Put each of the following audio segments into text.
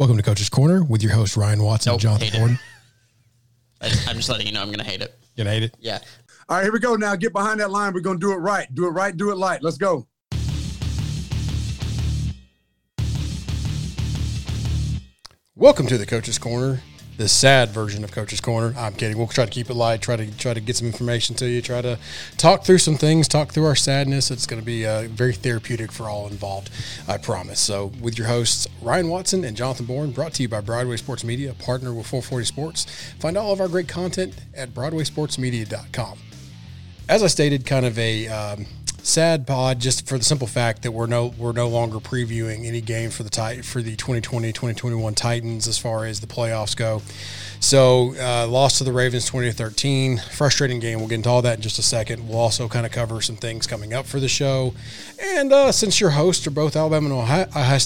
Welcome to Coach's Corner with your host, Ryan Watson and Jonathan Horn. I'm just letting you know I'm going to hate it. You're going to hate it? Yeah. All right, here we go now. Get behind that line. We're going to do it right. Do it right. Do it light. Let's go. Welcome to the Coach's Corner, the sad version of Coach's Corner. I'm kidding. We'll try to keep it light, try to get some information to you, try to talk through some things, talk through our sadness. It's going to be very therapeutic for all involved, I promise. So with your hosts, Ryan Watson and Jonathan Bourne, brought to you by Broadway Sports Media, partner with 440 Sports. Find all of our great content at BroadwaySportsMedia.com. As I stated, kind of a sad pod, just for the simple fact that we're no longer previewing any game for the 2020-2021 Titans as far as the playoffs go. So loss to the Ravens 20-13, frustrating game. We'll get into all that in just a second. We'll also kind of cover some things coming up for the show. And since your hosts are both Alabama and Ohio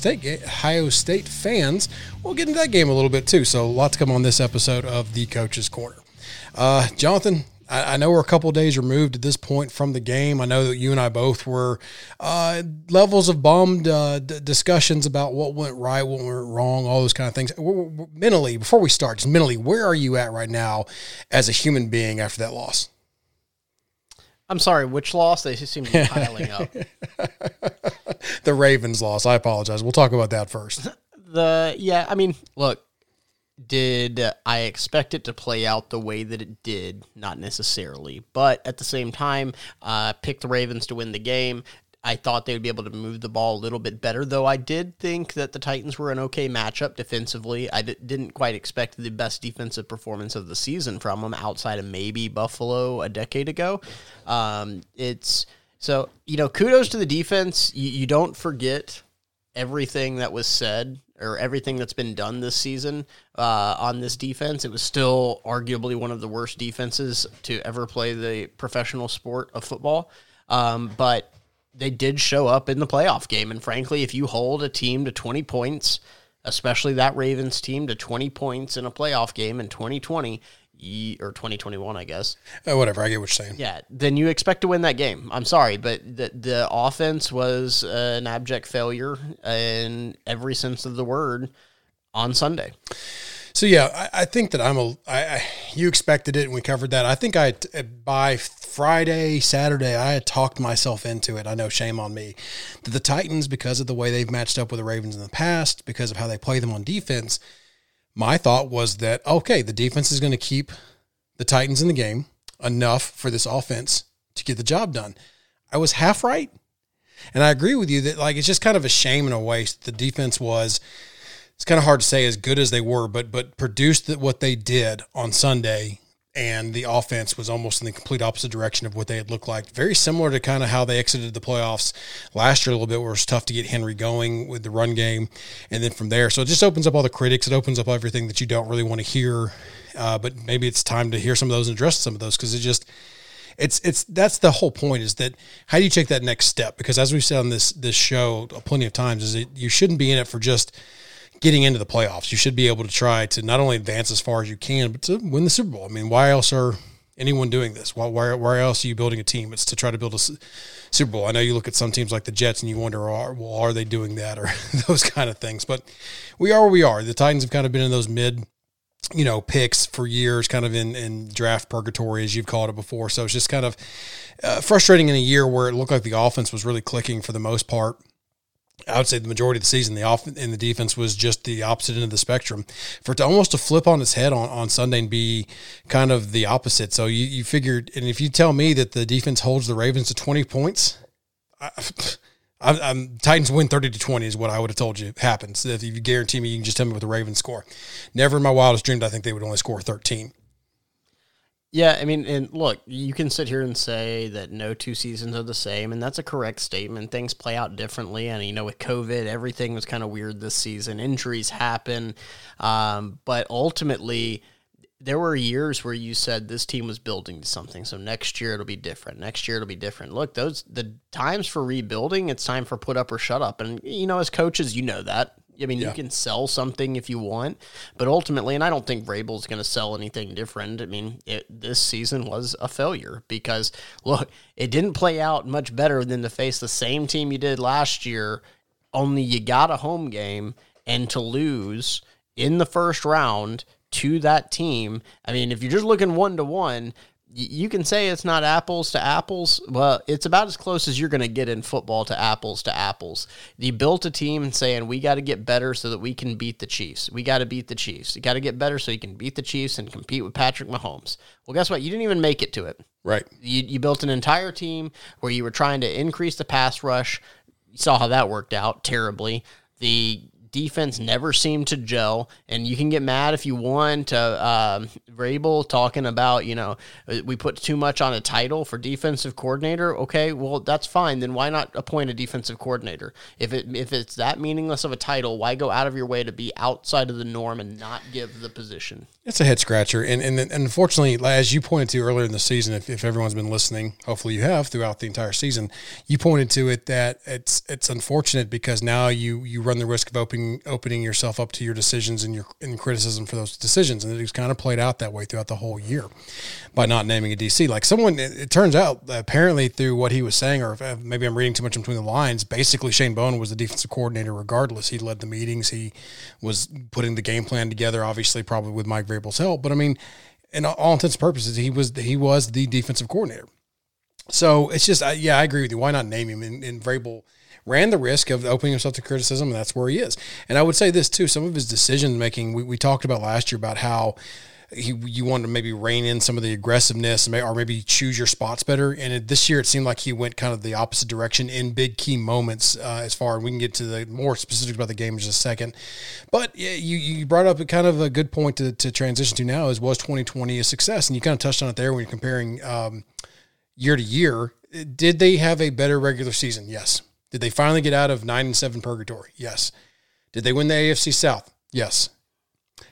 State fans, we'll get into that game a little bit too. So a lot to come on this episode of the Coach's Corner. Jonathan, I know we're a couple of days removed at this point from the game. I know that you and I both were levels of bummed, discussions about what went right, what went wrong, all those kind of things. Mentally, before we start, just mentally, where are you at right now as a human being after that loss? I'm sorry, which loss? They just seem to be piling up. The Ravens loss. I apologize. We'll talk about that first. Yeah, I mean, look. Did I expect it to play out the way that it did? Not necessarily. But at the same time, picked the Ravens to win the game. I thought they would be able to move the ball a little bit better, though I did think that the Titans were an okay matchup defensively. I didn't quite expect the best defensive performance of the season from them outside of maybe Buffalo a decade ago. So, you know, kudos to the defense. You don't forget everything that was said or everything that's been done this season on this defense. It was still arguably one of the worst defenses to ever play the professional sport of football. But they did show up in the playoff game. And frankly, if you hold a team to 20 points, especially that Ravens team to 20 points in a playoff game in 2020 or 2021, I guess. Whatever, I get what you're saying. Yeah, then you expect to win that game. I'm sorry, but the offense was an abject failure in every sense of the word on Sunday. So, yeah, I think that you expected it, and we covered that. I think by Friday, Saturday, I had talked myself into it. I know, shame on me. That the Titans, because of the way they've matched up with the Ravens in the past, because of how they play them on defense, my thought was that, okay, the defense is going to keep the Titans in the game enough for this offense to get the job done. I was half right, and I agree with you that, like, it's just kind of a shame and a waste. The defense was, it's kind of hard to say as good as they were, but produced what they did on Sunday, and the offense was almost in the complete opposite direction of what they had looked like. Very similar to kind of how they exited the playoffs last year a little bit, where it was tough to get Henry going with the run game. And then from there, so it just opens up all the critics. It opens up everything that you don't really want to hear. But maybe it's time to hear some of those and address some of those, because it just – that's the whole point, is that how do you take that next step? Because as we've said on this show plenty of times, is that you shouldn't be in it for just – getting into the playoffs. You should be able to try to not only advance as far as you can, but to win the Super Bowl. I mean, why else are anyone doing this? Why else are you building a team? It's to try to build a Super Bowl. I know you look at some teams like the Jets and you wonder, are they doing that, or those kind of things? But we are where we are. The Titans have kind of been in those mid, you know, picks for years, kind of in draft purgatory, as you've called it before. So it's just kind of frustrating in a year where it looked like the offense was really clicking for the most part. I would say the majority of the season, the offense and the defense was just the opposite end of the spectrum. For it to almost to flip on its head on Sunday and be kind of the opposite. So you figured, and if you tell me that the defense holds the Ravens to 20 points, Titans win 30-20 is what I would have told you happens. So if you guarantee me, you can just tell me what the Ravens score. Never in my wildest dreams I think they would only score 13. Yeah, I mean, and look, you can sit here and say that no two seasons are the same, and that's a correct statement. Things play out differently, and, you know, with COVID, everything was kind of weird this season. Injuries happen, but ultimately, there were years where you said this team was building to something, so next year it'll be different. Next year it'll be different. Look, the times for rebuilding, it's time for put up or shut up, and, you know, as coaches, you know that. I mean, yeah. You can sell something if you want, but ultimately, and I don't think Vrabel's going to sell anything different. I mean, this season was a failure because, look, it didn't play out much better than to face the same team you did last year, only you got a home game and to lose in the first round to that team. I mean, if you're just looking 1-to-1, you can say it's not apples to apples. Well, it's about as close as you're going to get in football to apples to apples. You built a team saying, we got to get better so that we can beat the Chiefs. We got to beat the Chiefs. You got to get better so you can beat the Chiefs and compete with Patrick Mahomes. Well, guess what? You didn't even make it to it. Right. You built an entire team where you were trying to increase the pass rush. You saw how that worked out terribly. The defense never seemed to gel, and you can get mad if you want to Vrabel talking about, you know, we put too much on a title for defensive coordinator. Okay, well, that's fine. Then why not appoint a defensive coordinator? If it's that meaningless of a title, why go out of your way to be outside of the norm and not give the position? It's a head scratcher. And unfortunately, as you pointed to earlier in the season, if everyone's been listening, hopefully you have throughout the entire season, you pointed to it that it's unfortunate because now you run the risk of opening yourself up to your decisions and your criticism for those decisions. And it's kind of played out that way throughout the whole year by not naming a DC. Like someone, it turns out, apparently through what he was saying, or if maybe I'm reading too much between the lines, basically Shane Bowen was the defensive coordinator regardless. He led the meetings. He was putting the game plan together, obviously probably with Mike Vrabel's help. But I mean, in all intents and purposes, he was the defensive coordinator. So it's just, yeah, I agree with you. Why not name him? And Vrabel ran the risk of opening himself to criticism, and that's where he is. And I would say this, too. Some of his decision-making, we talked about last year about how you wanted to maybe rein in some of the aggressiveness or maybe choose your spots better. And this year it seemed like he went kind of the opposite direction in big key moments as far as we can get to the more specifics about the game in just a second. But you brought up kind of a good point to transition to now is, was 2020 a success? And you kind of touched on it there when you're comparing year to year. Did they have a better regular season? Yes. Did they finally get out of 9-7 purgatory? Yes. Did they win the AFC South? Yes.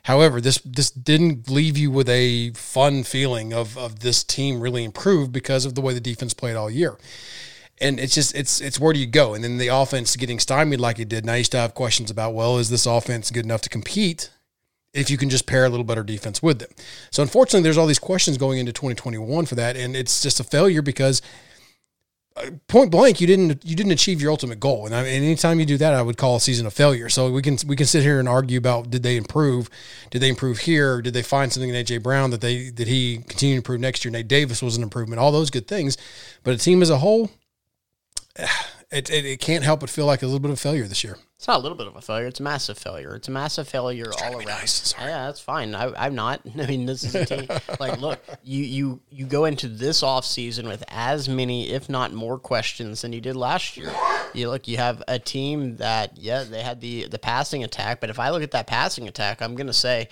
However, this didn't leave you with a fun feeling of this team really improved because of the way the defense played all year. And it's just, it's where do you go? And then the offense getting stymied like it did. Now you still have questions about, well, is this offense good enough to compete if you can just pair a little better defense with them? So unfortunately, there's all these questions going into 2021 for that. And it's just a failure because point blank, you didn't achieve your ultimate goal, and anytime you do that, I would call a season a failure. So we can sit here and argue about did they improve? Did they improve here? Or did they find something in AJ Brown that he continue to improve next year? Nate Davis was an improvement. All those good things, but a team as a whole, it can't help but feel like a little bit of a failure this year. It's not a little bit of a failure. It's a massive failure. It's a massive failure all around. Nice. Yeah, that's fine. I'm not. I mean, this is a team. Like, look, you go into this offseason with as many, if not more, questions than you did last year. You have a team that, yeah, they had the passing attack, but if I look at that passing attack, I'm going to say,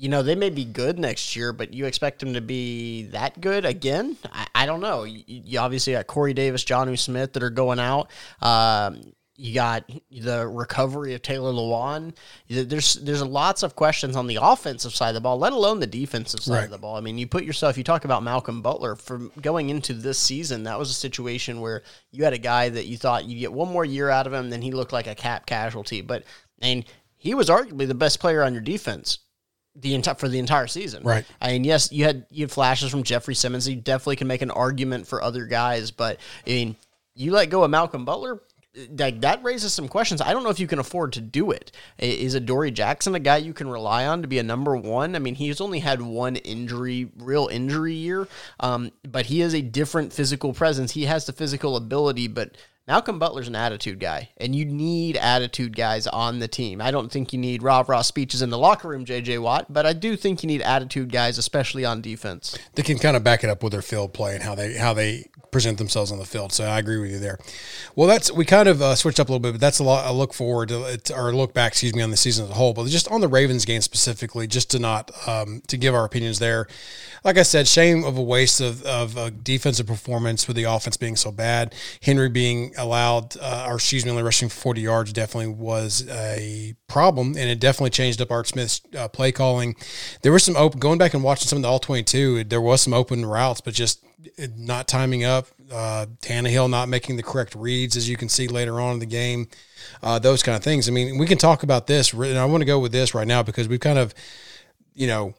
you know, they may be good next year, but you expect them to be that good again? I don't know. You obviously got Corey Davis, Johnny Smith that are going out. You got the recovery of Taylor Lewan. There's lots of questions on the offensive side of the ball, let alone the defensive side of the ball. I mean, you talk about Malcolm Butler. From going into this season, that was a situation where you had a guy that you thought you'd get one more year out of him, then he looked like a cap casualty. But, and he was arguably the best player on your defense for the entire season. Right. I mean, yes, you had flashes from Jeffrey Simmons. You definitely can make an argument for other guys, but, I mean, you let go of Malcolm Butler, like, that raises some questions. I don't know if you can afford to do it. Is Adoree Jackson a guy you can rely on to be a number one? I mean, he's only had one real injury year, but he is a different physical presence. He has the physical ability, but Malcolm Butler's an attitude guy, and you need attitude guys on the team. I don't think you need rah-rah speeches in the locker room, J.J. Watt, but I do think you need attitude guys, especially on defense. They can kind of back it up with their field play and how they present themselves on the field. So I agree with you there. Well, we kind of switched up a little bit, but that's a look forward to, or look back, excuse me, on the season as a whole. But just on the Ravens game specifically, just to not to give our opinions there. Like I said, shame of a waste of a defensive performance with the offense being so bad. Henry being allowed, only rushing for 40 yards definitely was a problem, and it definitely changed up Art Smith's play calling. There were some open, going back and watching some of the All-22, there was some open routes, but just not timing up, Tannehill not making the correct reads, as you can see later on in the game, those kind of things. I mean, we can talk about this, and I want to go with this right now because we've kind of, you know,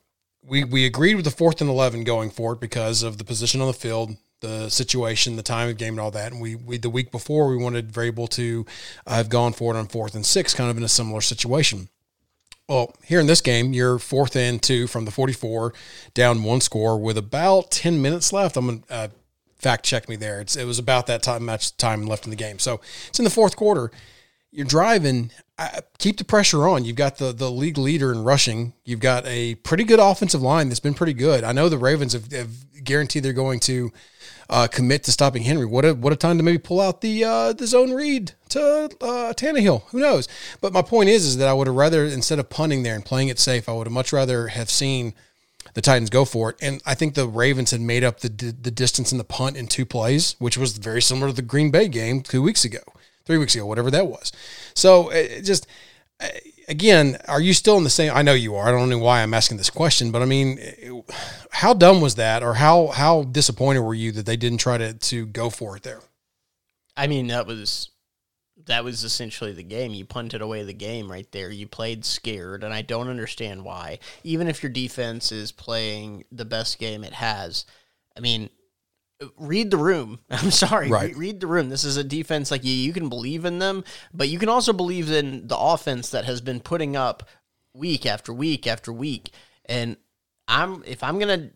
we agreed with the 4th and 11 going for it because of the position on the field, the situation, the time of game, and all that. And we the week before, we wanted Vrabel to have gone for it on 4th and 6, kind of in a similar situation. Well, here in this game, you're 4th and 2 from the 44, down one score with about 10 minutes left. I'm going to fact check me there. It was about that time match time left in the game. So it's in the fourth quarter. You're driving. Keep the pressure on. You've got the league leader in rushing. You've got a pretty good offensive line that's been pretty good. I know the Ravens have guaranteed they're going to commit to stopping Henry. What a time to maybe pull out the zone read to Tannehill. Who knows? But my point is that I would have rather, instead of punting there and playing it safe, I would have much rather have seen the Titans go for it. And I think the Ravens had made up the distance in the punt in 2 plays, which was very similar to the Green Bay game 3 weeks ago, whatever that was. So it just, again, are you still in the same? I know you are. I don't know why I'm asking this question, but I mean, how dumb was that, or how disappointed were you that they didn't try to go for it there? I mean, that was essentially the game. You punted away the game right there. You played scared, and I don't understand why. Even if your defense is playing the best game it has, I mean, read the room. I'm sorry. Right. Read the room. This is a defense like you can believe in them, but you can also believe in the offense that has been putting up week after week after week. And if I'm going to,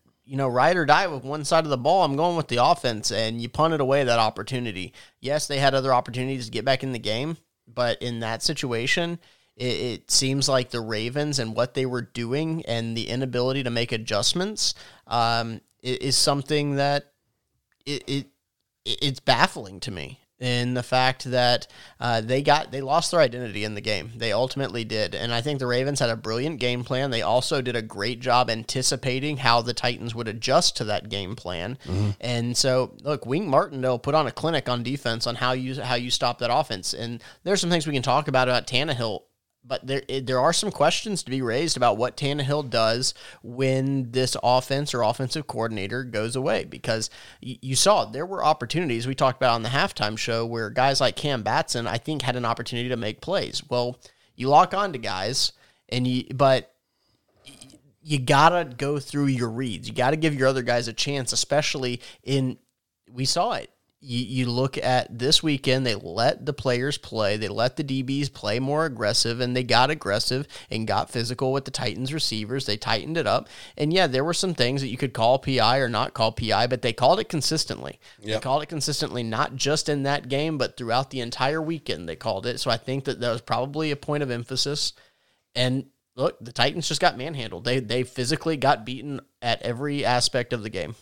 ride or die with one side of the ball, I'm going with the offense, and you punted away that opportunity. Yes, they had other opportunities to get back in the game, but in that situation, it seems like the Ravens and what they were doing and the inability to make adjustments is something that it's baffling to me, in the fact that they lost their identity in the game. They ultimately did, and I think the Ravens had a brilliant game plan. They also did a great job anticipating how the Titans would adjust to that game plan. Mm-hmm. And so, look, Wink Martindale put on a clinic on defense on how you stop that offense. And there's some things we can talk about Tannehill. But there are some questions to be raised about what Tannehill does when this offense or offensive coordinator goes away, because you saw there were opportunities we talked about on the halftime show where guys like Cam Batson, I think, had an opportunity to make plays. Well, you lock on to guys, but you got to go through your reads. You got to give your other guys a chance, especially we saw it. You look at this weekend, they let the players play. They let the DBs play more aggressive, and they got aggressive and got physical with the Titans receivers. They tightened it up. And, yeah, there were some things that you could call PI or not call PI, but they called it consistently. Yep. They called it consistently, not just in that game, but throughout the entire weekend they called it. So I think that was probably a point of emphasis. And, look, the Titans just got manhandled. They physically got beaten at every aspect of the game.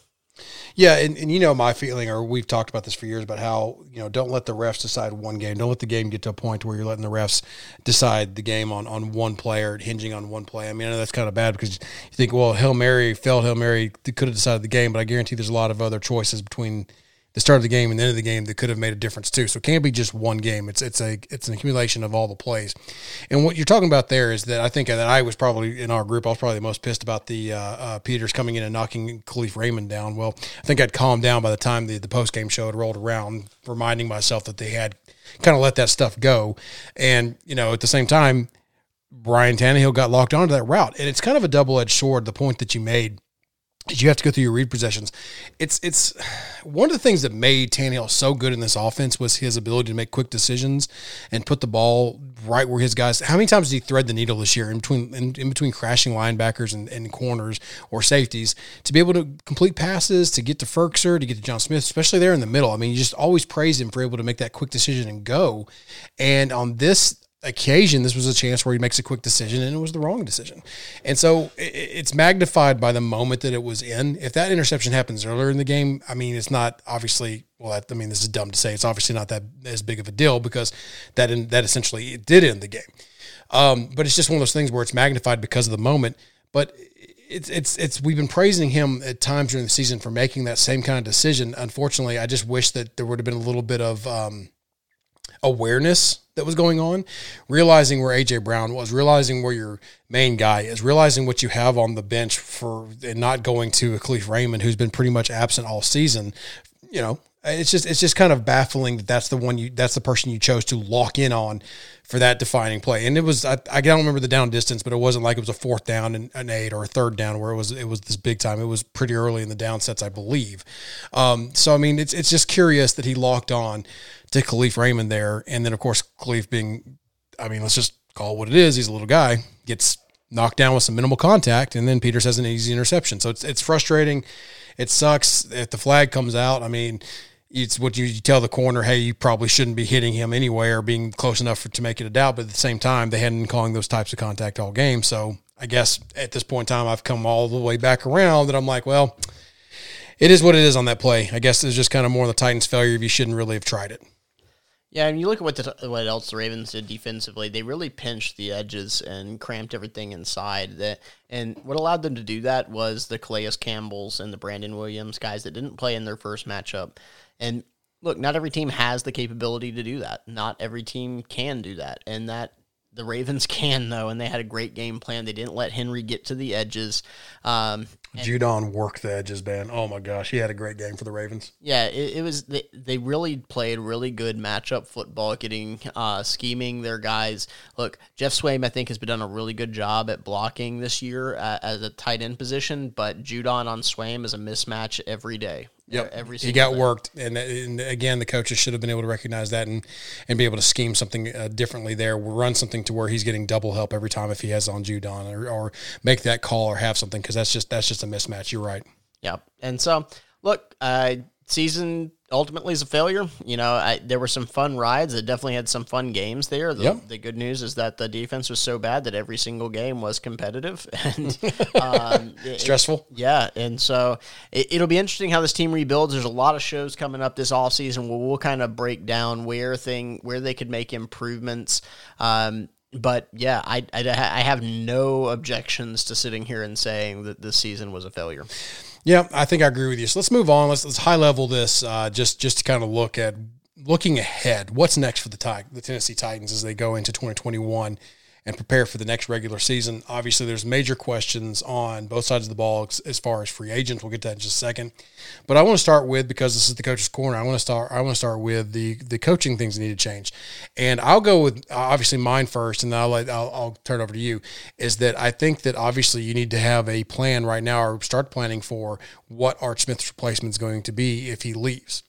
Yeah, and my feeling, or we've talked about this for years, about how, don't let the refs decide one game. Don't let the game get to a point where you're letting the refs decide the game on one player, hinging on one play. I mean, I know that's kind of bad, because you think, well, failed Hail Mary could have decided the game, but I guarantee there's a lot of other choices between the start of the game and the end of the game that could have made a difference too. So it can't be just one game. It's an accumulation of all the plays. And what you're talking about there is that I think that I was probably, in our group, I was probably the most pissed about the Peters coming in and knocking Khalif Raymond down. Well, I think I'd calmed down by the time the post-game show had rolled around, reminding myself that they had kind of let that stuff go. And, at the same time, Brian Tannehill got locked onto that route. And it's kind of a double-edged sword, the point that you made. You have to go through your read possessions. It's one of the things that made Tannehill so good in this offense was his ability to make quick decisions and put the ball right where his guys. How many times did he thread the needle this year in between crashing linebackers and corners or safeties to be able to complete passes, to get to Ferkser, to get to John Smith, especially there in the middle? I mean, you just always praise him for able to make that quick decision and go. And on this occasion, this was a chance where he makes a quick decision, and it was the wrong decision. And so it's magnified by the moment that it was in. If that interception happens earlier in the game, I mean, it's not obviously, well, I mean, this is dumb to say. It's obviously not that as big of a deal, because that essentially it did end the game. But it's just one of those things where it's magnified because of the moment. But it's we've been praising him at times during the season for making that same kind of decision. Unfortunately, I just wish that there would have been a little bit of awareness that was going on, realizing where AJ Brown was, realizing where your main guy is, realizing what you have on the bench, and not going to Khalif Raymond, who's been pretty much absent all season. It's just kind of baffling that that's the person you chose to lock in on for that defining play. And it was, I don't remember the down distance, but it wasn't like it was a fourth down and an eight or a third down where it was this big time. It was pretty early in the down sets, I believe. So I mean, it's just curious that he locked on to Khalif Raymond there, and then of course Khalif being, I mean, let's just call it what it is. He's a little guy, gets knocked down with some minimal contact, and then Peters has an easy interception. So it's frustrating. It sucks if the flag comes out. I mean, it's what you tell the corner, hey, you probably shouldn't be hitting him anyway or being close enough to make it a doubt. But at the same time, they hadn't been calling those types of contact all game. So I guess at this point in time, I've come all the way back around that I'm like, well, it is what it is on that play. I guess it's just kind of more the Titans' failure if you shouldn't really have tried it. Yeah, and you look at what else the Ravens did defensively. They really pinched the edges and cramped everything inside. And what allowed them to do that was the Calais Campbells and the Brandon Williams, guys that didn't play in their first matchup. And look, not every team has the capability to do that. Not every team can do that. And that the Ravens can, though, and they had a great game plan. They didn't let Henry get to the edges. Judon worked the edges, man. Oh, my gosh. He had a great game for the Ravens. Yeah, it was. They really played really good matchup football, scheming their guys. Look, Jeff Swaim, I think, has done a really good job at blocking this year as a tight end position, but Judon on Swaim is a mismatch every day. Yep, he got worked, and again, the coaches should have been able to recognize that and be able to scheme something differently there, run something to where he's getting double help every time if he has on Judon, or make that call or have something, because that's just a mismatch. You're right. Yep, and so, look, season ultimately is a failure. You know, there were some fun rides. It definitely had some fun games there. The good news is that the defense was so bad that every single game was competitive and stressful. And so it'll be interesting how this team rebuilds. There's a lot of shows coming up this offseason where we'll kind of break down where they could make improvements. But yeah, I have no objections to sitting here and saying that this season was a failure. Yeah, I think I agree with you. So let's move on. Let's high level this just to kind of looking ahead. What's next for the Tennessee Titans as they go into 2021 and prepare for the next regular season? Obviously, there's major questions on both sides of the ball as far as free agents. We'll get to that in just a second. But I want to start with, because this is the coach's corner, I want to start with the coaching things that need to change. And I'll go with obviously mine first, and then I'll turn it over to you. Is that I think that obviously you need to have a plan right now, or start planning for what Art Smith's replacement is going to be if he leaves.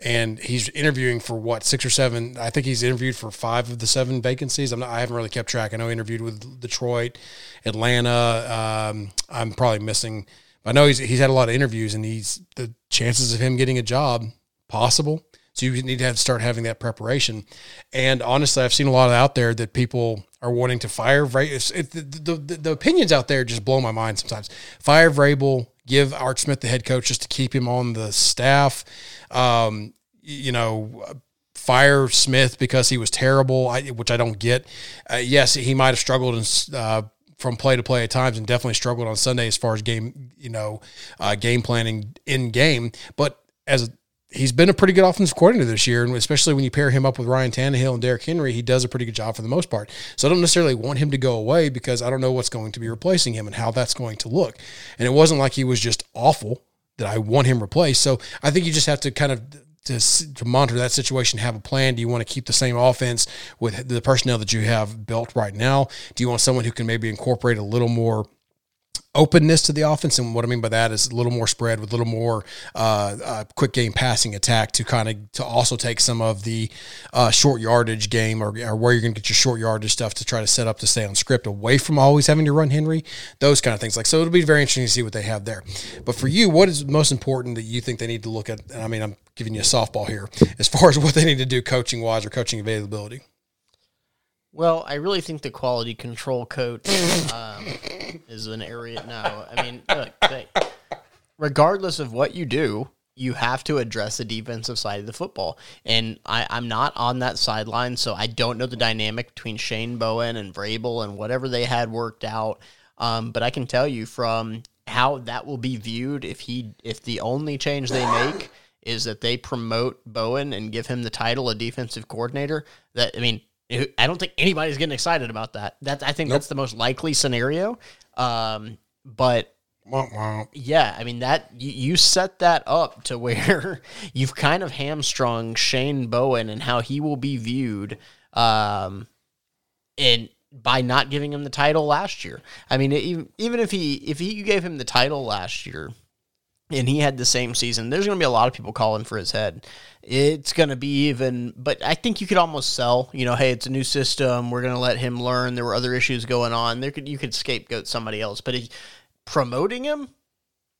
And he's interviewing for what, 6 or 7? I think he's interviewed for 5 of the 7 vacancies. I haven't really kept track. I know he interviewed with Detroit, Atlanta. I'm probably missing. I know he's had a lot of interviews, and the chances of him getting a job possible. So you need to start having that preparation. And honestly, I've seen a lot out there that people are wanting to fire. The opinions out there just blow my mind sometimes. Fire Vrabel. Give Art Smith the head coach just to keep him on the staff. Fire Smith because he was terrible, which I don't get. Yes, he might have struggled from play to play at times, and definitely struggled on Sunday as far as game planning in game. But he's been a pretty good offensive coordinator this year, and especially when you pair him up with Ryan Tannehill and Derrick Henry, he does a pretty good job for the most part. So I don't necessarily want him to go away, because I don't know what's going to be replacing him and how that's going to look. And it wasn't like he was just awful that I want him replaced. So I think you just have to kind of to monitor that situation, have a plan. Do you want to keep the same offense with the personnel that you have built right now? Do you want someone who can maybe incorporate a little more openness to the offense? And what I mean by that is a little more spread with a little more quick game passing attack to also take some of the short yardage game or where you're going to get your short yardage stuff to try to set up to stay on script away from always having to run Henry, those kind of things. So it'll be very interesting to see what they have there. But for you, what is most important that you think they need to look at? And I mean, I'm giving you a softball here as far as what they need to do coaching wise or coaching availability. Well, I really think the quality control coach is an area. No, I mean, look, regardless of what you do, you have to address the defensive side of the football. And I'm not on that sideline, so I don't know the dynamic between Shane Bowen and Vrabel and whatever they had worked out. But I can tell you from how that will be viewed if the only change they make is that they promote Bowen and give him the title of defensive coordinator. I don't think anybody's getting excited about that. I think that's the most likely scenario. But Yeah, I mean, that you set that up to where you've kind of hamstrung Shane Bowen and how he will be viewed and by not giving him the title last year. I mean, even if you gave him the title last year and he had the same season, there's going to be a lot of people calling for his head. It's going to be even, but I think you could almost sell, you know, hey, it's a new system. We're going to let him learn. There were other issues going on. You could scapegoat somebody else, but promoting him,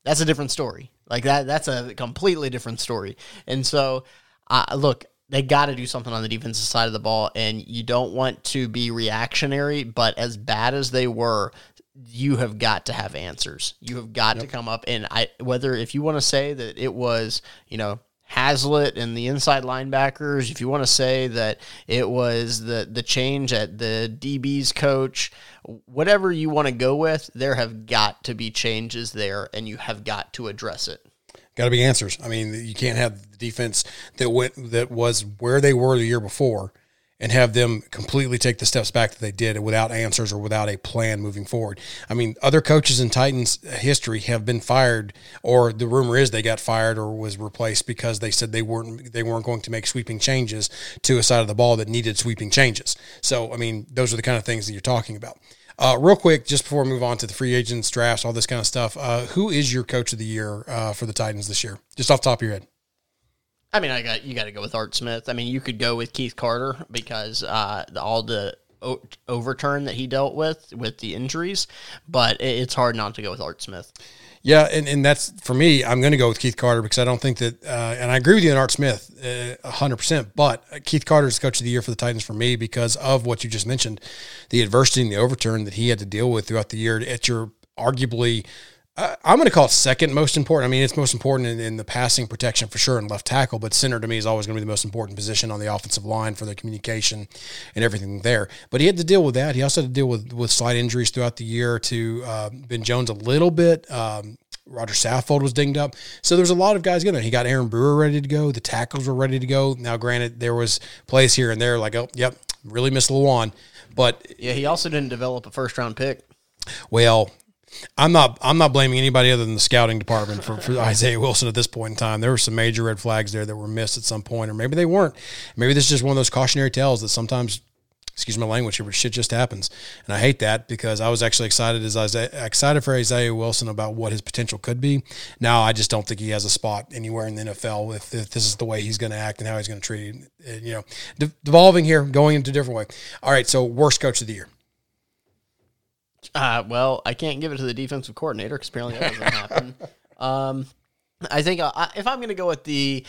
that's a different story. Like that's a completely different story. And so, look, they got to do something on the defensive side of the ball, and you don't want to be reactionary, but as bad as they were, you have got to have answers. You have got to come up, and if you want to say that it was, you know, Hazlitt and the inside linebackers, if you want to say that it was the change at the DB's coach, whatever you want to go with, there have got to be changes there, and you have got to address it. Got to be answers. I mean, you can't have the defense that was where they were the year before and have them completely take the steps back that they did without answers or without a plan moving forward. I mean, other coaches in Titans history have been fired, or the rumor is they got fired or was replaced because they said they weren't going to make sweeping changes to a side of the ball that needed sweeping changes. So, I mean, those are the kind of things that you're talking about. Real quick, just before we move on to the free agents, drafts, all this kind of stuff, who is your coach of the year for the Titans this year? Just off the top of your head. I mean, you got to go with Art Smith. I mean, you could go with Keith Carter because all the overturn that he dealt with the injuries, but it's hard not to go with Art Smith. Yeah, and that's, for me, I'm going to go with Keith Carter because I don't think that, and I agree with you on Art Smith 100%, but Keith Carter is coach of the year for the Titans for me because of what you just mentioned, the adversity and the overturn that he had to deal with throughout the year at your arguably, I'm going to call it second most important. I mean, it's most important in the passing protection for sure and left tackle, but center to me is always going to be the most important position on the offensive line for their communication and everything there. But he had to deal with that. He also had to deal with slight injuries throughout the year to Ben Jones a little bit. Roger Saffold was dinged up. So there's a lot of guys going there. He got Aaron Brewer ready to go. The tackles were ready to go. Now, granted, there was plays here and there like, oh, yep, really missed Lewan. But yeah, he also didn't develop a first-round pick. Well, I'm not blaming anybody other than the scouting department for Isaiah Wilson at this point in time. There were some major red flags there that were missed at some point, or maybe they weren't. Maybe this is just one of those cautionary tales that sometimes – excuse my language here, but shit just happens. And I hate that because I was actually excited for Isaiah Wilson about what his potential could be. Now I just don't think he has a spot anywhere in the NFL if this is the way he's going to act and how he's going to treat it. You know, devolving here, going into a different way. All right, so worst coach of the year. Well, I can't give it to the defensive coordinator because apparently that doesn't happen. I think if I'm going to go with the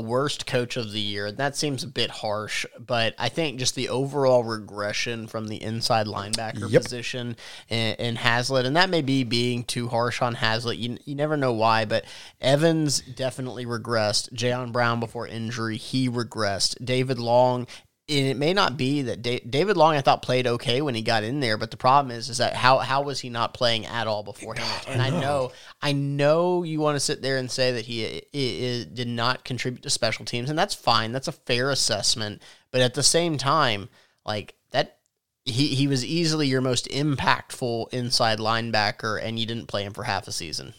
worst coach of the year, that seems a bit harsh, but I think just the overall regression from the inside linebacker position in Hazlitt, and that may be being too harsh on Hazlitt. You never know why, but Evans definitely regressed. Jayon Brown before injury, he regressed. David Long. And it may not be that David Long, I thought, played okay when he got in there, but the problem is that how was he not playing at all beforehand? And I know you want to sit there and say that he did not contribute to special teams, and that's fine. That's a fair assessment. But at the same time, like that, he was easily your most impactful inside linebacker, and you didn't play him for half a season.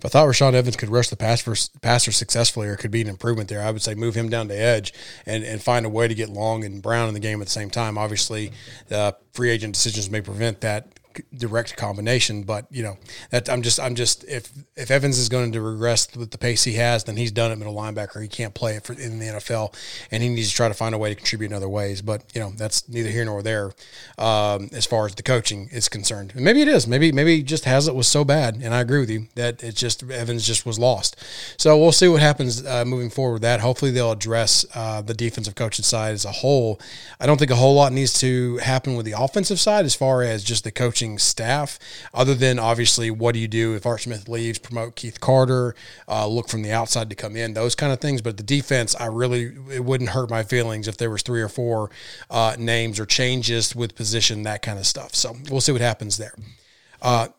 If I thought Rashawn Evans could rush the passer successfully or could be an improvement there, I would say move him down to edge and find a way to get Long and Brown in the game at the same time. Obviously, free agent decisions may prevent that direct combination, but you know that I'm just if Evans is going to regress with the pace he has, then he's done at middle linebacker. He can't play it in the NFL, and he needs to try to find a way to contribute in other ways. But you know that's neither here nor there as far as the coaching is concerned. And maybe it is. Maybe just Hazlitt was so bad, and I agree with you that it's just Evans just was lost. So we'll see what happens moving forward with that. Hopefully they'll address the defensive coaching side as a whole. I don't think a whole lot needs to happen with the offensive side as far as just the coaching staff, other than obviously what do you do if Art Smith leaves, promote Keith Carter, look from the outside to come in, those kind of things. But the defense, it wouldn't hurt my feelings if there was 3 or 4 names or changes with position, that kind of stuff. So we'll see what happens there.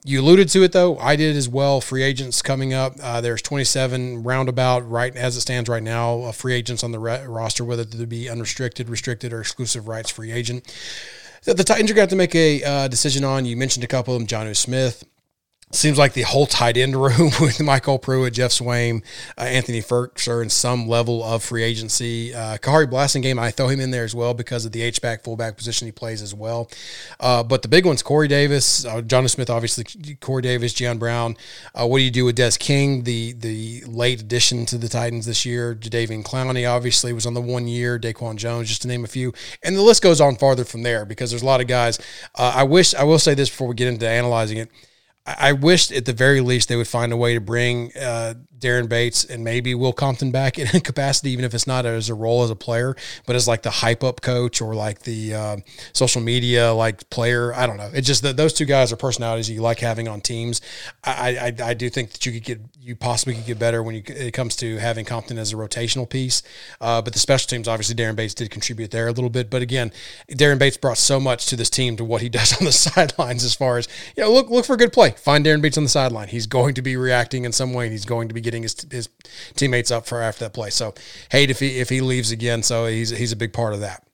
You alluded to it, though. I did as well. Free agents coming up. There's 27 roundabout right as it stands right now. Free agents on the roster, whether to be unrestricted, restricted, or exclusive rights free agent. The Titans are going to have to make a decision on. You mentioned a couple of them, Jonathan Smith, Seems like the whole tight end room with Michael Pruitt, Jeff Swaim, Anthony Firks are in some level of free agency. Kahari Blasingame, I throw him in there as well because of the H-back, fullback position he plays as well. But the big ones, Corey Davis, Johnny Smith, obviously, Corey Davis, John Brown. What do you do with Des King, the late addition to the Titans this year? Jadeveon Clowney, obviously, was on the 1 year. Daquan Jones, just to name a few. And the list goes on farther from there because there's a lot of guys. I will say this before we get into analyzing it. I wished at the very least they would find a way to bring Darren Bates and maybe Will Compton back in a capacity, even if it's not as a role as a player, but as like the hype-up coach or like the social media like player. I don't know. It's just that those two guys are personalities you like having on teams. I do think that you possibly could get better when it comes to having Compton as a rotational piece. But the special teams, obviously, Darren Bates did contribute there a little bit. But again, Darren Bates brought so much to this team to what he does on the sidelines as far as, you know, look for a good play. Find Darren Bates on the sideline. He's going to be reacting in some way, and he's going to be getting his teammates up for after that play. So, hate if he leaves again. So he's a big part of that.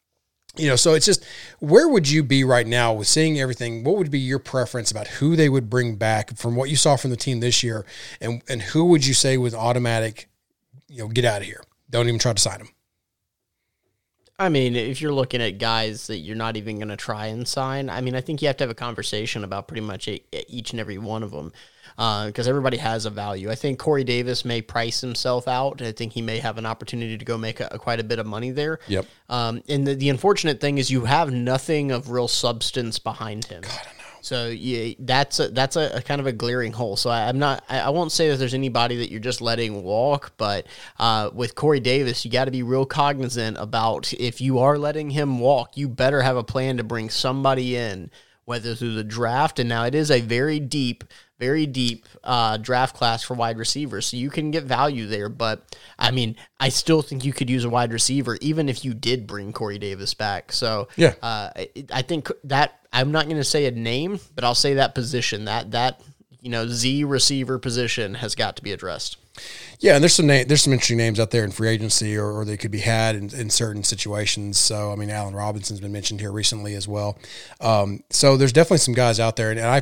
You know, so it's just, where would you be right now with seeing everything? What would be your preference about who they would bring back from what you saw from the team this year, and who would you say was automatic? You know, get out of here. Don't even try to sign them. I mean, if you're looking at guys that you're not even going to try and sign, I mean, I think you have to have a conversation about pretty much each and every one of them because everybody has a value. I think Corey Davis may price himself out. I think he may have an opportunity to go make quite a bit of money there. Yep. And the unfortunate thing is you have nothing of real substance behind him. God, I know. So yeah, that's a kind of a glaring hole. So I won't say that there's anybody that you're just letting walk, but with Corey Davis, you got to be real cognizant about if you are letting him walk, you better have a plan to bring somebody in, whether through the draft. And now it is a very deep draft class for wide receivers, so you can get value there. But I mean, I still think you could use a wide receiver, even if you did bring Corey Davis back. So yeah, I think that I'm not going to say a name, but I'll say that position, that you know, Z receiver position has got to be addressed. Yeah, and there's some interesting names out there in free agency, or they could be had in certain situations. So, I mean, Allen Robinson's been mentioned here recently as well. So there's definitely some guys out there, and I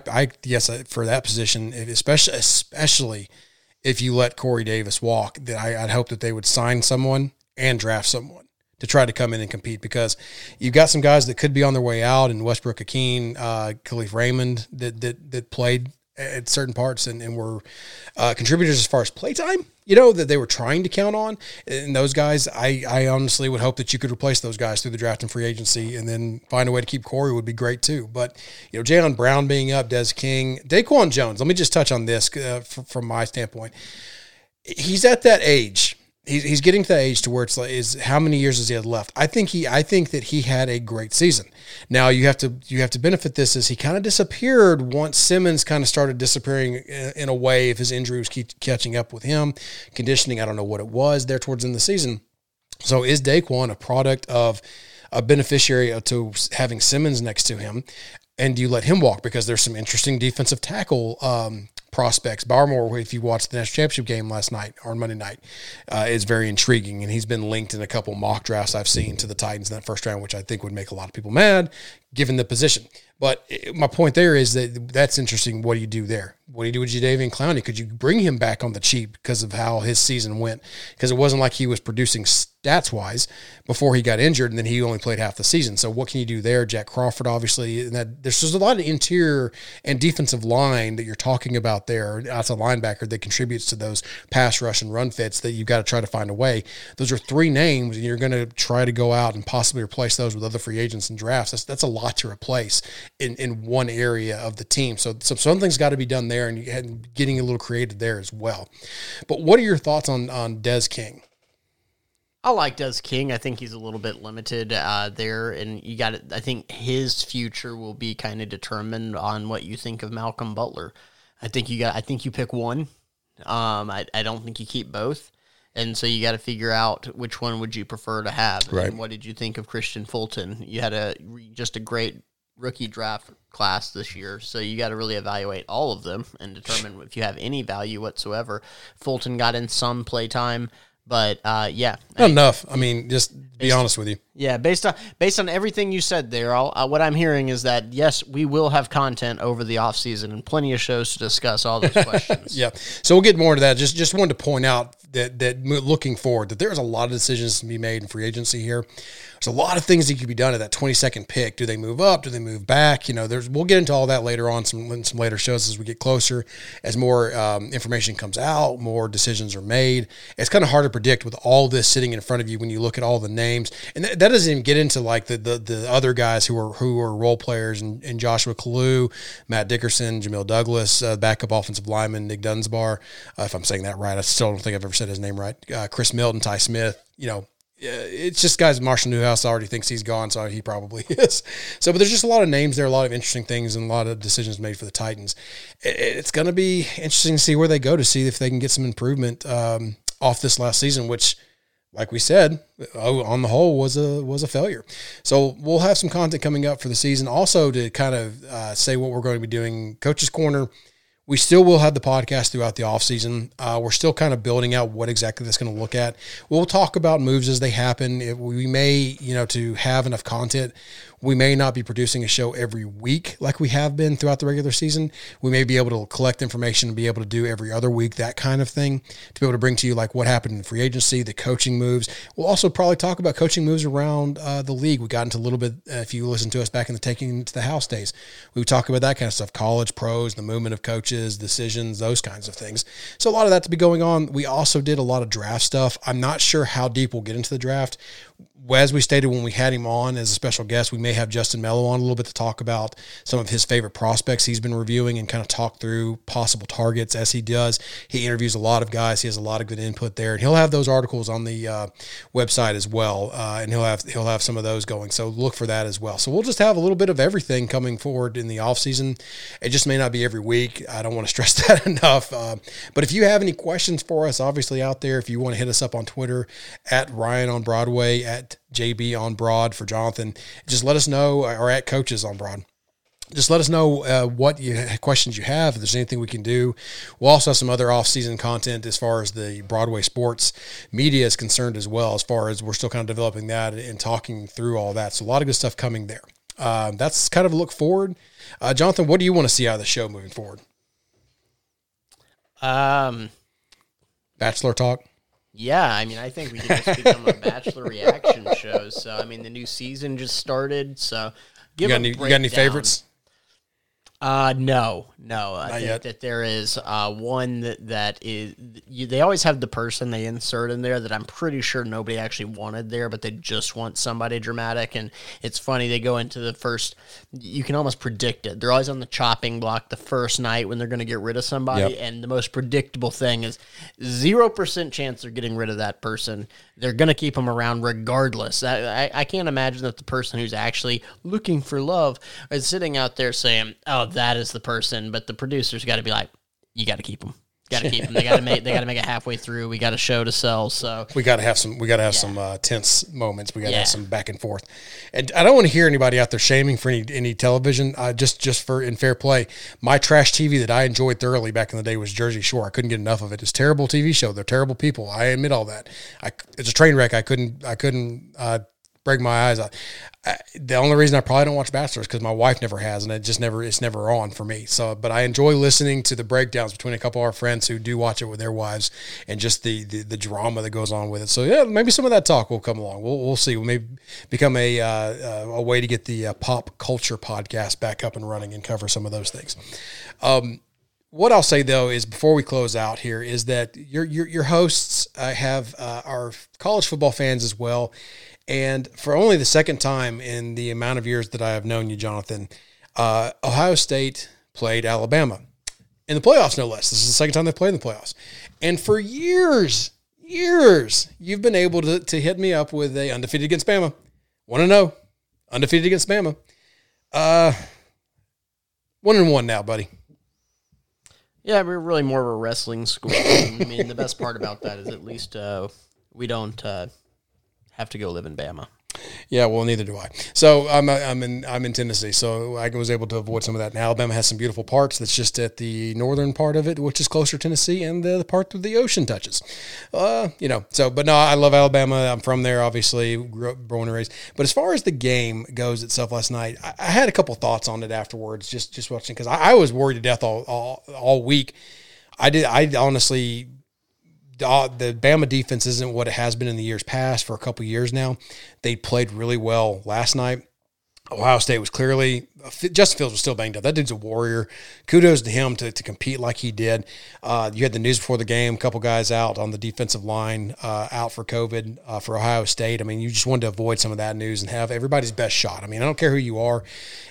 for that position, especially if you let Corey Davis walk, that I'd hope that they would sign someone and draft someone to try to come in and compete, because you've got some guys that could be on their way out, and Westbrook Akeen, Khalif Raymond, that played at certain parts and were contributors as far as playtime, you know, that they were trying to count on. And those guys, I honestly would hope that you could replace those guys through the draft and free agency, and then find a way to keep Corey would be great too. But, you know, Jayon Brown being up, Des King, Daquan Jones, let me just touch on this from my standpoint. He's at that age. He's getting to the age to where it's like, is how many years does he have left? I think that he had a great season. Now you have to benefit this as he kind of disappeared once Simmons kind of started disappearing in a way, if his injury was catching up with him, conditioning. I don't know what it was there towards the end of the season. So is Daquan a product of a beneficiary to having Simmons next to him? And do you let him walk? Because there's some interesting defensive tackle prospects. Barmore, if you watched the national championship game last night or on Monday night, is very intriguing, and he's been linked in a couple mock drafts I've seen to the Titans in that first round, which I think would make a lot of people mad given the position. But my point there is that's interesting. What do you do there? What do you do with Jadeveon Clowney? Could you bring him back on the cheap because of how his season went? Because it wasn't like he was producing stats-wise before he got injured, and then he only played half the season. So what can you do there? Jack Crawford, obviously. And there's just a lot of interior and defensive line that you're talking about there, outside linebacker, that contributes to those pass rush and run fits that you've got to try to find a way. Those are three names, and you're going to try to go out and possibly replace those with other free agents and drafts. That's a lot to replace in one area of the team. So something's got to be done there, and getting a little creative there as well. But what are your thoughts on Des King? I like Des King. I think he's a little bit limited there, and you got it. I think his future will be kind of determined on what you think of Malcolm Butler. I think you pick one. I don't think you keep both. And so you got to figure out which one would you prefer to have. Right. And what did you think of Christian Fulton? You had just a great rookie draft class this year, so you got to really evaluate all of them and determine if you have any value whatsoever. Fulton got in some play time. But, yeah. Not enough. I mean, just be honest with you. Yeah, based on everything you said there, what I'm hearing is that, yes, we will have content over the offseason and plenty of shows to discuss all those questions. Yeah, so we'll get more into that. Just wanted to point out that looking forward, that there's a lot of decisions to be made in free agency here. There's a lot of things that could be done at that 22nd pick. Do they move up? Do they move back? You know, we'll get into all that later on, some later shows as we get closer, as more information comes out, more decisions are made. It's kind of hard to predict with all this sitting in front of you when you look at all the names. And that doesn't even get into like the other guys who are role players and Joshua Kalou, Matt Dickerson, Jamil Douglas, backup offensive lineman Nick Dunsbar. If I'm saying that right, I still don't think I've ever said his name right. Chris Milton, Ty Smith, you know. It's just guys. Marshall Newhouse already thinks he's gone, so he probably is. So, but there's just a lot of names there, a lot of interesting things, and a lot of decisions made for the Titans. It's going to be interesting to see where they go, to see if they can get some improvement off this last season, which, like we said, on the whole was a failure. So we'll have some content coming up for the season. Also, to kind of say what we're going to be doing, Coach's Corner. We still will have the podcast throughout the offseason. We're still kind of building out what exactly that's going to look at. We'll talk about moves as they happen. We may, to have enough content, we may not be producing a show every week like we have been throughout the regular season. We may be able to collect information and be able to do every other week, that kind of thing, to be able to bring to you like what happened in free agency, the coaching moves. We'll also probably talk about coaching moves around the league. We got into a little bit, if you listen to us back in the Taking to the House days, we would talk about that kind of stuff, college pros, the movement of coaches, decisions, those kinds of things. So a lot of that to be going on. We also did a lot of draft stuff. I'm not sure how deep we'll get into the draft. As we stated when we had him on as a special guest, we may have Justin Mello on a little bit to talk about some of his favorite prospects he's been reviewing and kind of talk through possible targets as he does. He interviews a lot of guys. He has a lot of good input there, and he'll have those articles on the website as well, and he'll have some of those going. So look for that as well. So we'll just have a little bit of everything coming forward in the offseason. It just may not be every week. I don't want to stress that enough. But if you have any questions for us, obviously out there, if you want to hit us up on Twitter at Ryan on Broadway, at JB on Broad for Jonathan, just let us know, or at Coaches on Broad. Just let us know questions you have, if there's anything we can do. We'll also have some other off-season content as far as the Broadway Sports Media is concerned as well, as far as we're still kind of developing that and talking through all that. So a lot of good stuff coming there. That's kind of a look forward. Jonathan, what do you want to see out of the show moving forward? Bachelor talk. Yeah, I mean, I think we could just become a Bachelor reaction show. So, I mean, the new season just started. So, you got any favorites? No. I think that there is one that is. They always have the person they insert in there that I'm pretty sure nobody actually wanted there, but they just want somebody dramatic. And it's funny, they go into the first. You can almost predict it. They're always on the chopping block the first night when they're going to get rid of somebody. Yep. And the most predictable thing is 0% chance they're getting rid of that person. They're going to keep them around regardless. I can't imagine that the person who's actually looking for love is sitting out there saying, "Oh, that is the person," but the producer's got to be like, "You got to keep them. They got to make it halfway through. We got a show to sell, so we got to have some tense moments. We got to have some back and forth." And I don't want to hear anybody out there shaming for any television. Just for in fair play, my trash TV that I enjoyed thoroughly back in the day was Jersey Shore. I couldn't get enough of it. It's a terrible TV show. They're terrible people. I admit all that. It's a train wreck. I couldn't break my eyes out. The only reason I probably don't watch Bachelor is because my wife never has, and it's never on for me. So, but I enjoy listening to the breakdowns between a couple of our friends who do watch it with their wives, and just the drama that goes on with it. So yeah, maybe some of that talk will come along. We'll see. We may become a way to get the pop culture podcast back up and running and cover some of those things. What I'll say though is, before we close out here, is that your hosts have our college football fans as well. And for only the second time in the amount of years that I have known you, Jonathan, Ohio State played Alabama in the playoffs, no less. This is the second time they've played in the playoffs. And for years, you've been able to hit me up with a undefeated against Bama. 1-0, undefeated against Bama. 1-1 now, buddy. Yeah, we're really more of a wrestling school. I mean, the best part about that is at least we don't have to go live in Bama. Yeah, well, neither do I. So I'm in Tennessee, so I was able to avoid some of that. And Alabama has some beautiful parts. That's just at the northern part of it, which is closer to Tennessee, and the part that the ocean touches. But no, I love Alabama. I'm from there, obviously, grew up, born and raised. But as far as the game goes itself last night, I had a couple thoughts on it afterwards, just watching, because I was worried to death all week. I honestly. The Bama defense isn't what it has been in the years past for a couple years now. They played really well last night. Ohio State was clearly – Justin Fields was still banged up. That dude's a warrior. Kudos to him to compete like he did. You had the news before the game, a couple guys out on the defensive line, out for COVID for Ohio State. I mean, you just wanted to avoid some of that news and have everybody's best shot. I mean, I don't care who you are.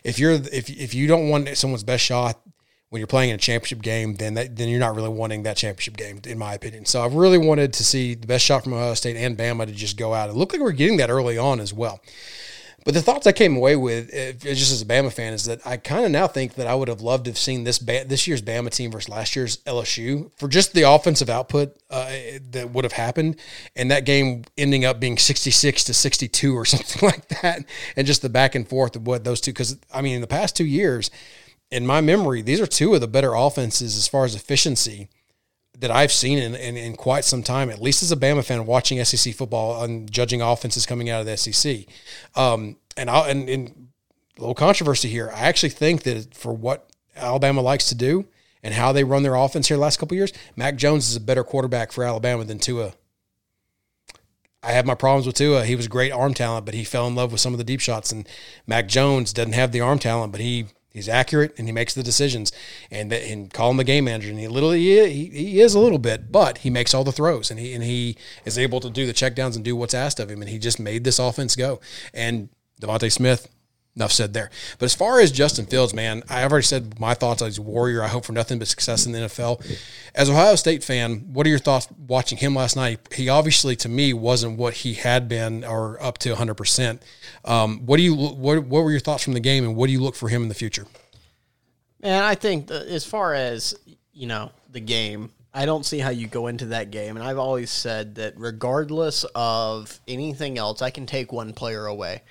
If you don't want someone's best shot – when you're playing in a championship game, then you're not really wanting that championship game, in my opinion. So I really wanted to see the best shot from Ohio State and Bama to just go out. It looked like we were getting that early on as well. But the thoughts I came away with, just as a Bama fan, is that I kind of now think that I would have loved to have seen this year's Bama team versus last year's LSU for just the offensive output that would have happened, and that game ending up being 66-62 or something like that, and just the back and forth of what those two – because, I mean, in the past 2 years – in my memory, these are two of the better offenses as far as efficiency that I've seen in quite some time, at least as a Bama fan watching SEC football and judging offenses coming out of the SEC. And a little controversy here. I actually think that for what Alabama likes to do and how they run their offense here the last couple of years, Mac Jones is a better quarterback for Alabama than Tua. I have my problems with Tua. He was great arm talent, but he fell in love with some of the deep shots. And Mac Jones doesn't have the arm talent, but he's accurate, and he makes the decisions, and call him the game manager. And he is a little bit, but he makes all the throws, and he is able to do the checkdowns and do what's asked of him. And he just made this offense go. And Devontae Smith, enough said there. But as far as Justin Fields, man, I've already said my thoughts on his warrior. I hope for nothing but success in the NFL. As an Ohio State fan, what are your thoughts watching him last night? He obviously, to me, wasn't what he had been or up to 100%. What were your thoughts from the game, and what do you look for him in the future? Man, I think as far as, the game, I don't see how you go into that game. And I've always said that regardless of anything else, I can take one player away.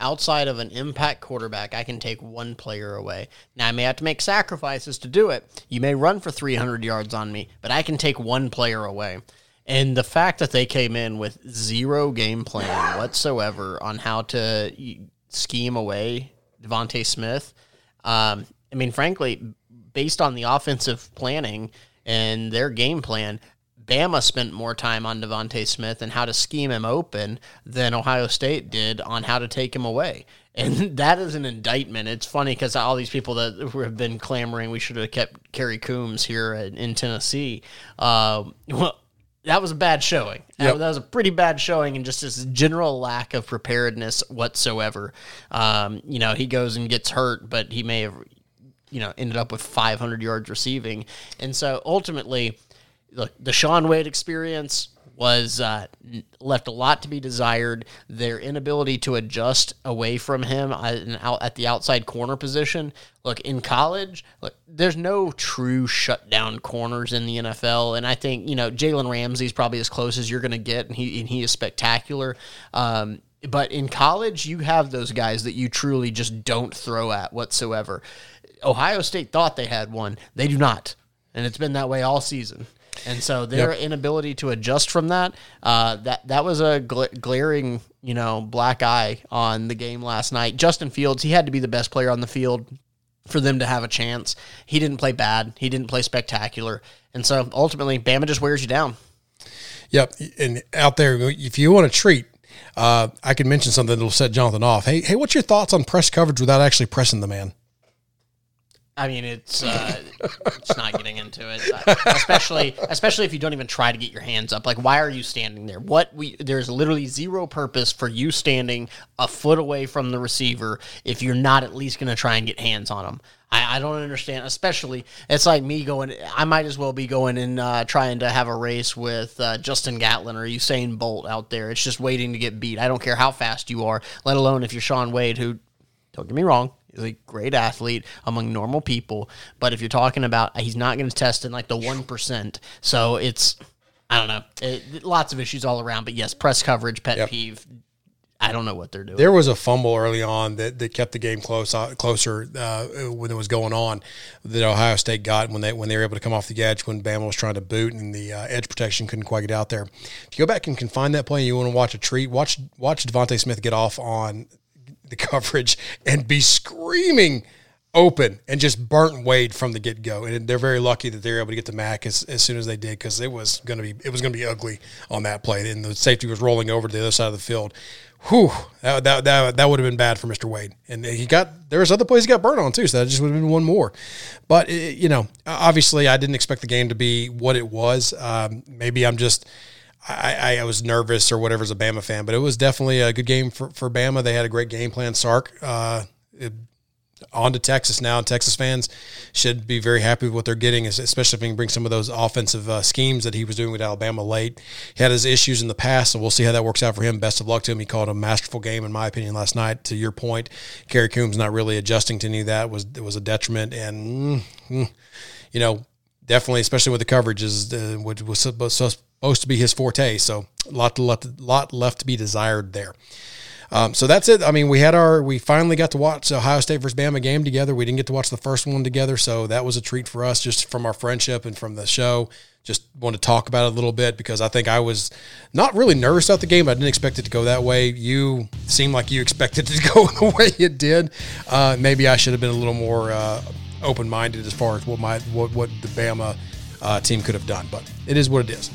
Outside of an impact quarterback, I can take one player away. Now, I may have to make sacrifices to do it. You may run for 300 yards on me, but I can take one player away. And the fact that they came in with zero game plan whatsoever on how to scheme away Devontae Smith, frankly, based on the offensive planning and their game plan, Bama spent more time on Devontae Smith and how to scheme him open than Ohio State did on how to take him away. And that is an indictment. It's funny because all these people that have been clamoring we should have kept Kerry Coombs here in Tennessee. That was a bad showing. Yep. That was a pretty bad showing, and just this general lack of preparedness whatsoever. He goes and gets hurt, but he may have ended up with 500 yards receiving. And so ultimately, look, the Sean Wade experience was left a lot to be desired. Their inability to adjust away from him at the outside corner position. Look, in college, there's no true shutdown corners in the NFL, and I think Jalen Ramsey's probably as close as you're going to get, and he is spectacular. But in college, you have those guys that you truly just don't throw at whatsoever. Ohio State thought they had one; they do not, and it's been that way all season. And so their inability to adjust from that, that was a glaring, black eye on the game last night. Justin Fields, he had to be the best player on the field for them to have a chance. He didn't play bad. He didn't play spectacular. And so ultimately, Bama just wears you down. Yep. And out there, if you want a treat, I could mention something that will set Jonathan off. Hey, what's your thoughts on press coverage without actually pressing the man? I mean, it's not getting into it, especially if you don't even try to get your hands up. Like, why are you standing there? There's literally zero purpose for you standing a foot away from the receiver if you're not at least going to try and get hands on him. I don't understand, especially it's like me going, I might as well be going and trying to have a race with Justin Gatlin or Usain Bolt out there. It's just waiting to get beat. I don't care how fast you are, let alone if you're Sean Wade, who, don't get me wrong, he's a great athlete among normal people, but if you're talking about he's not going to test in like the 1%, so it's, I don't know, lots of issues all around. But yes, press coverage, pet peeve. I don't know what they're doing. There was a fumble early on that kept the game closer when it was going on that Ohio State got when they were able to come off the edge when Bama was trying to boot and the edge protection couldn't quite get out there. If you go back and confine that play and you want to watch a treat, watch Devontae Smith get off on the coverage and be screaming open and just burnt Wade from the get-go. And they're very lucky that they were able to get the Mac as soon as they did, because it was going to be ugly on that play. And the safety was rolling over to the other side of the field. Whew, that would have been bad for Mr. Wade. And there was other plays he got burnt on too, so that just would have been one more. But, obviously I didn't expect the game to be what it was. Maybe I'm just – I was nervous or whatever as a Bama fan, but it was definitely a good game for Bama. They had a great game plan. Sark on to Texas now. Texas fans should be very happy with what they're getting, especially if he can bring some of those offensive schemes that he was doing with Alabama late. He had his issues in the past, so we'll see how that works out for him. Best of luck to him. He called a masterful game, in my opinion, last night. To your point, Kerry Coombs not really adjusting to any of that. It was a detriment, and, definitely, especially with the coverages, which was supposed to be his forte, so a lot left to be desired there. So that's it. I mean, we finally got to watch Ohio State versus Bama game together. We didn't get to watch the first one together, so that was a treat for us, just from our friendship and from the show. Just want to talk about it a little bit, because I think I was not really nervous about the game. I didn't expect it to go that way. You seemed like you expected it to go the way it did. Maybe I should have been a little more open-minded as far as what the Bama team could have done, but it is what it is.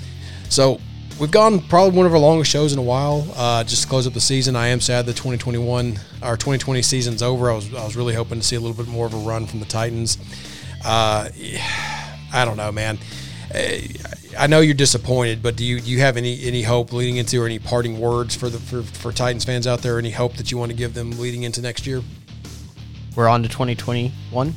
So we've gone probably one of our longest shows in a while. Just to close up the season, I am sad the 2020 season's over. I was really hoping to see a little bit more of a run from the Titans. I don't know, man. I know you're disappointed, but do you have any hope leading into, or any parting words for Titans fans out there? Any hope that you want to give them leading into next year? We're on to 2021.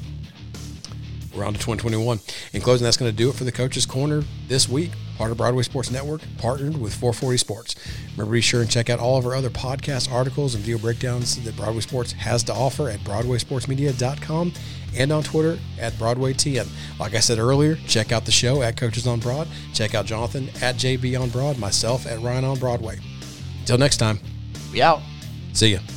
We're on to 2021. In closing, that's going to do it for the Coach's Corner this week. Part of Broadway Sports Network, partnered with 440 Sports. Remember, be sure and check out all of our other podcasts, articles, and video breakdowns that Broadway Sports has to offer at BroadwaySportsMedia.com and on Twitter at BroadwayTN. Like I said earlier, check out the show at Coaches on Broad. Check out Jonathan at JB on Broad, myself at Ryan on Broadway. Until next time. We out. See ya.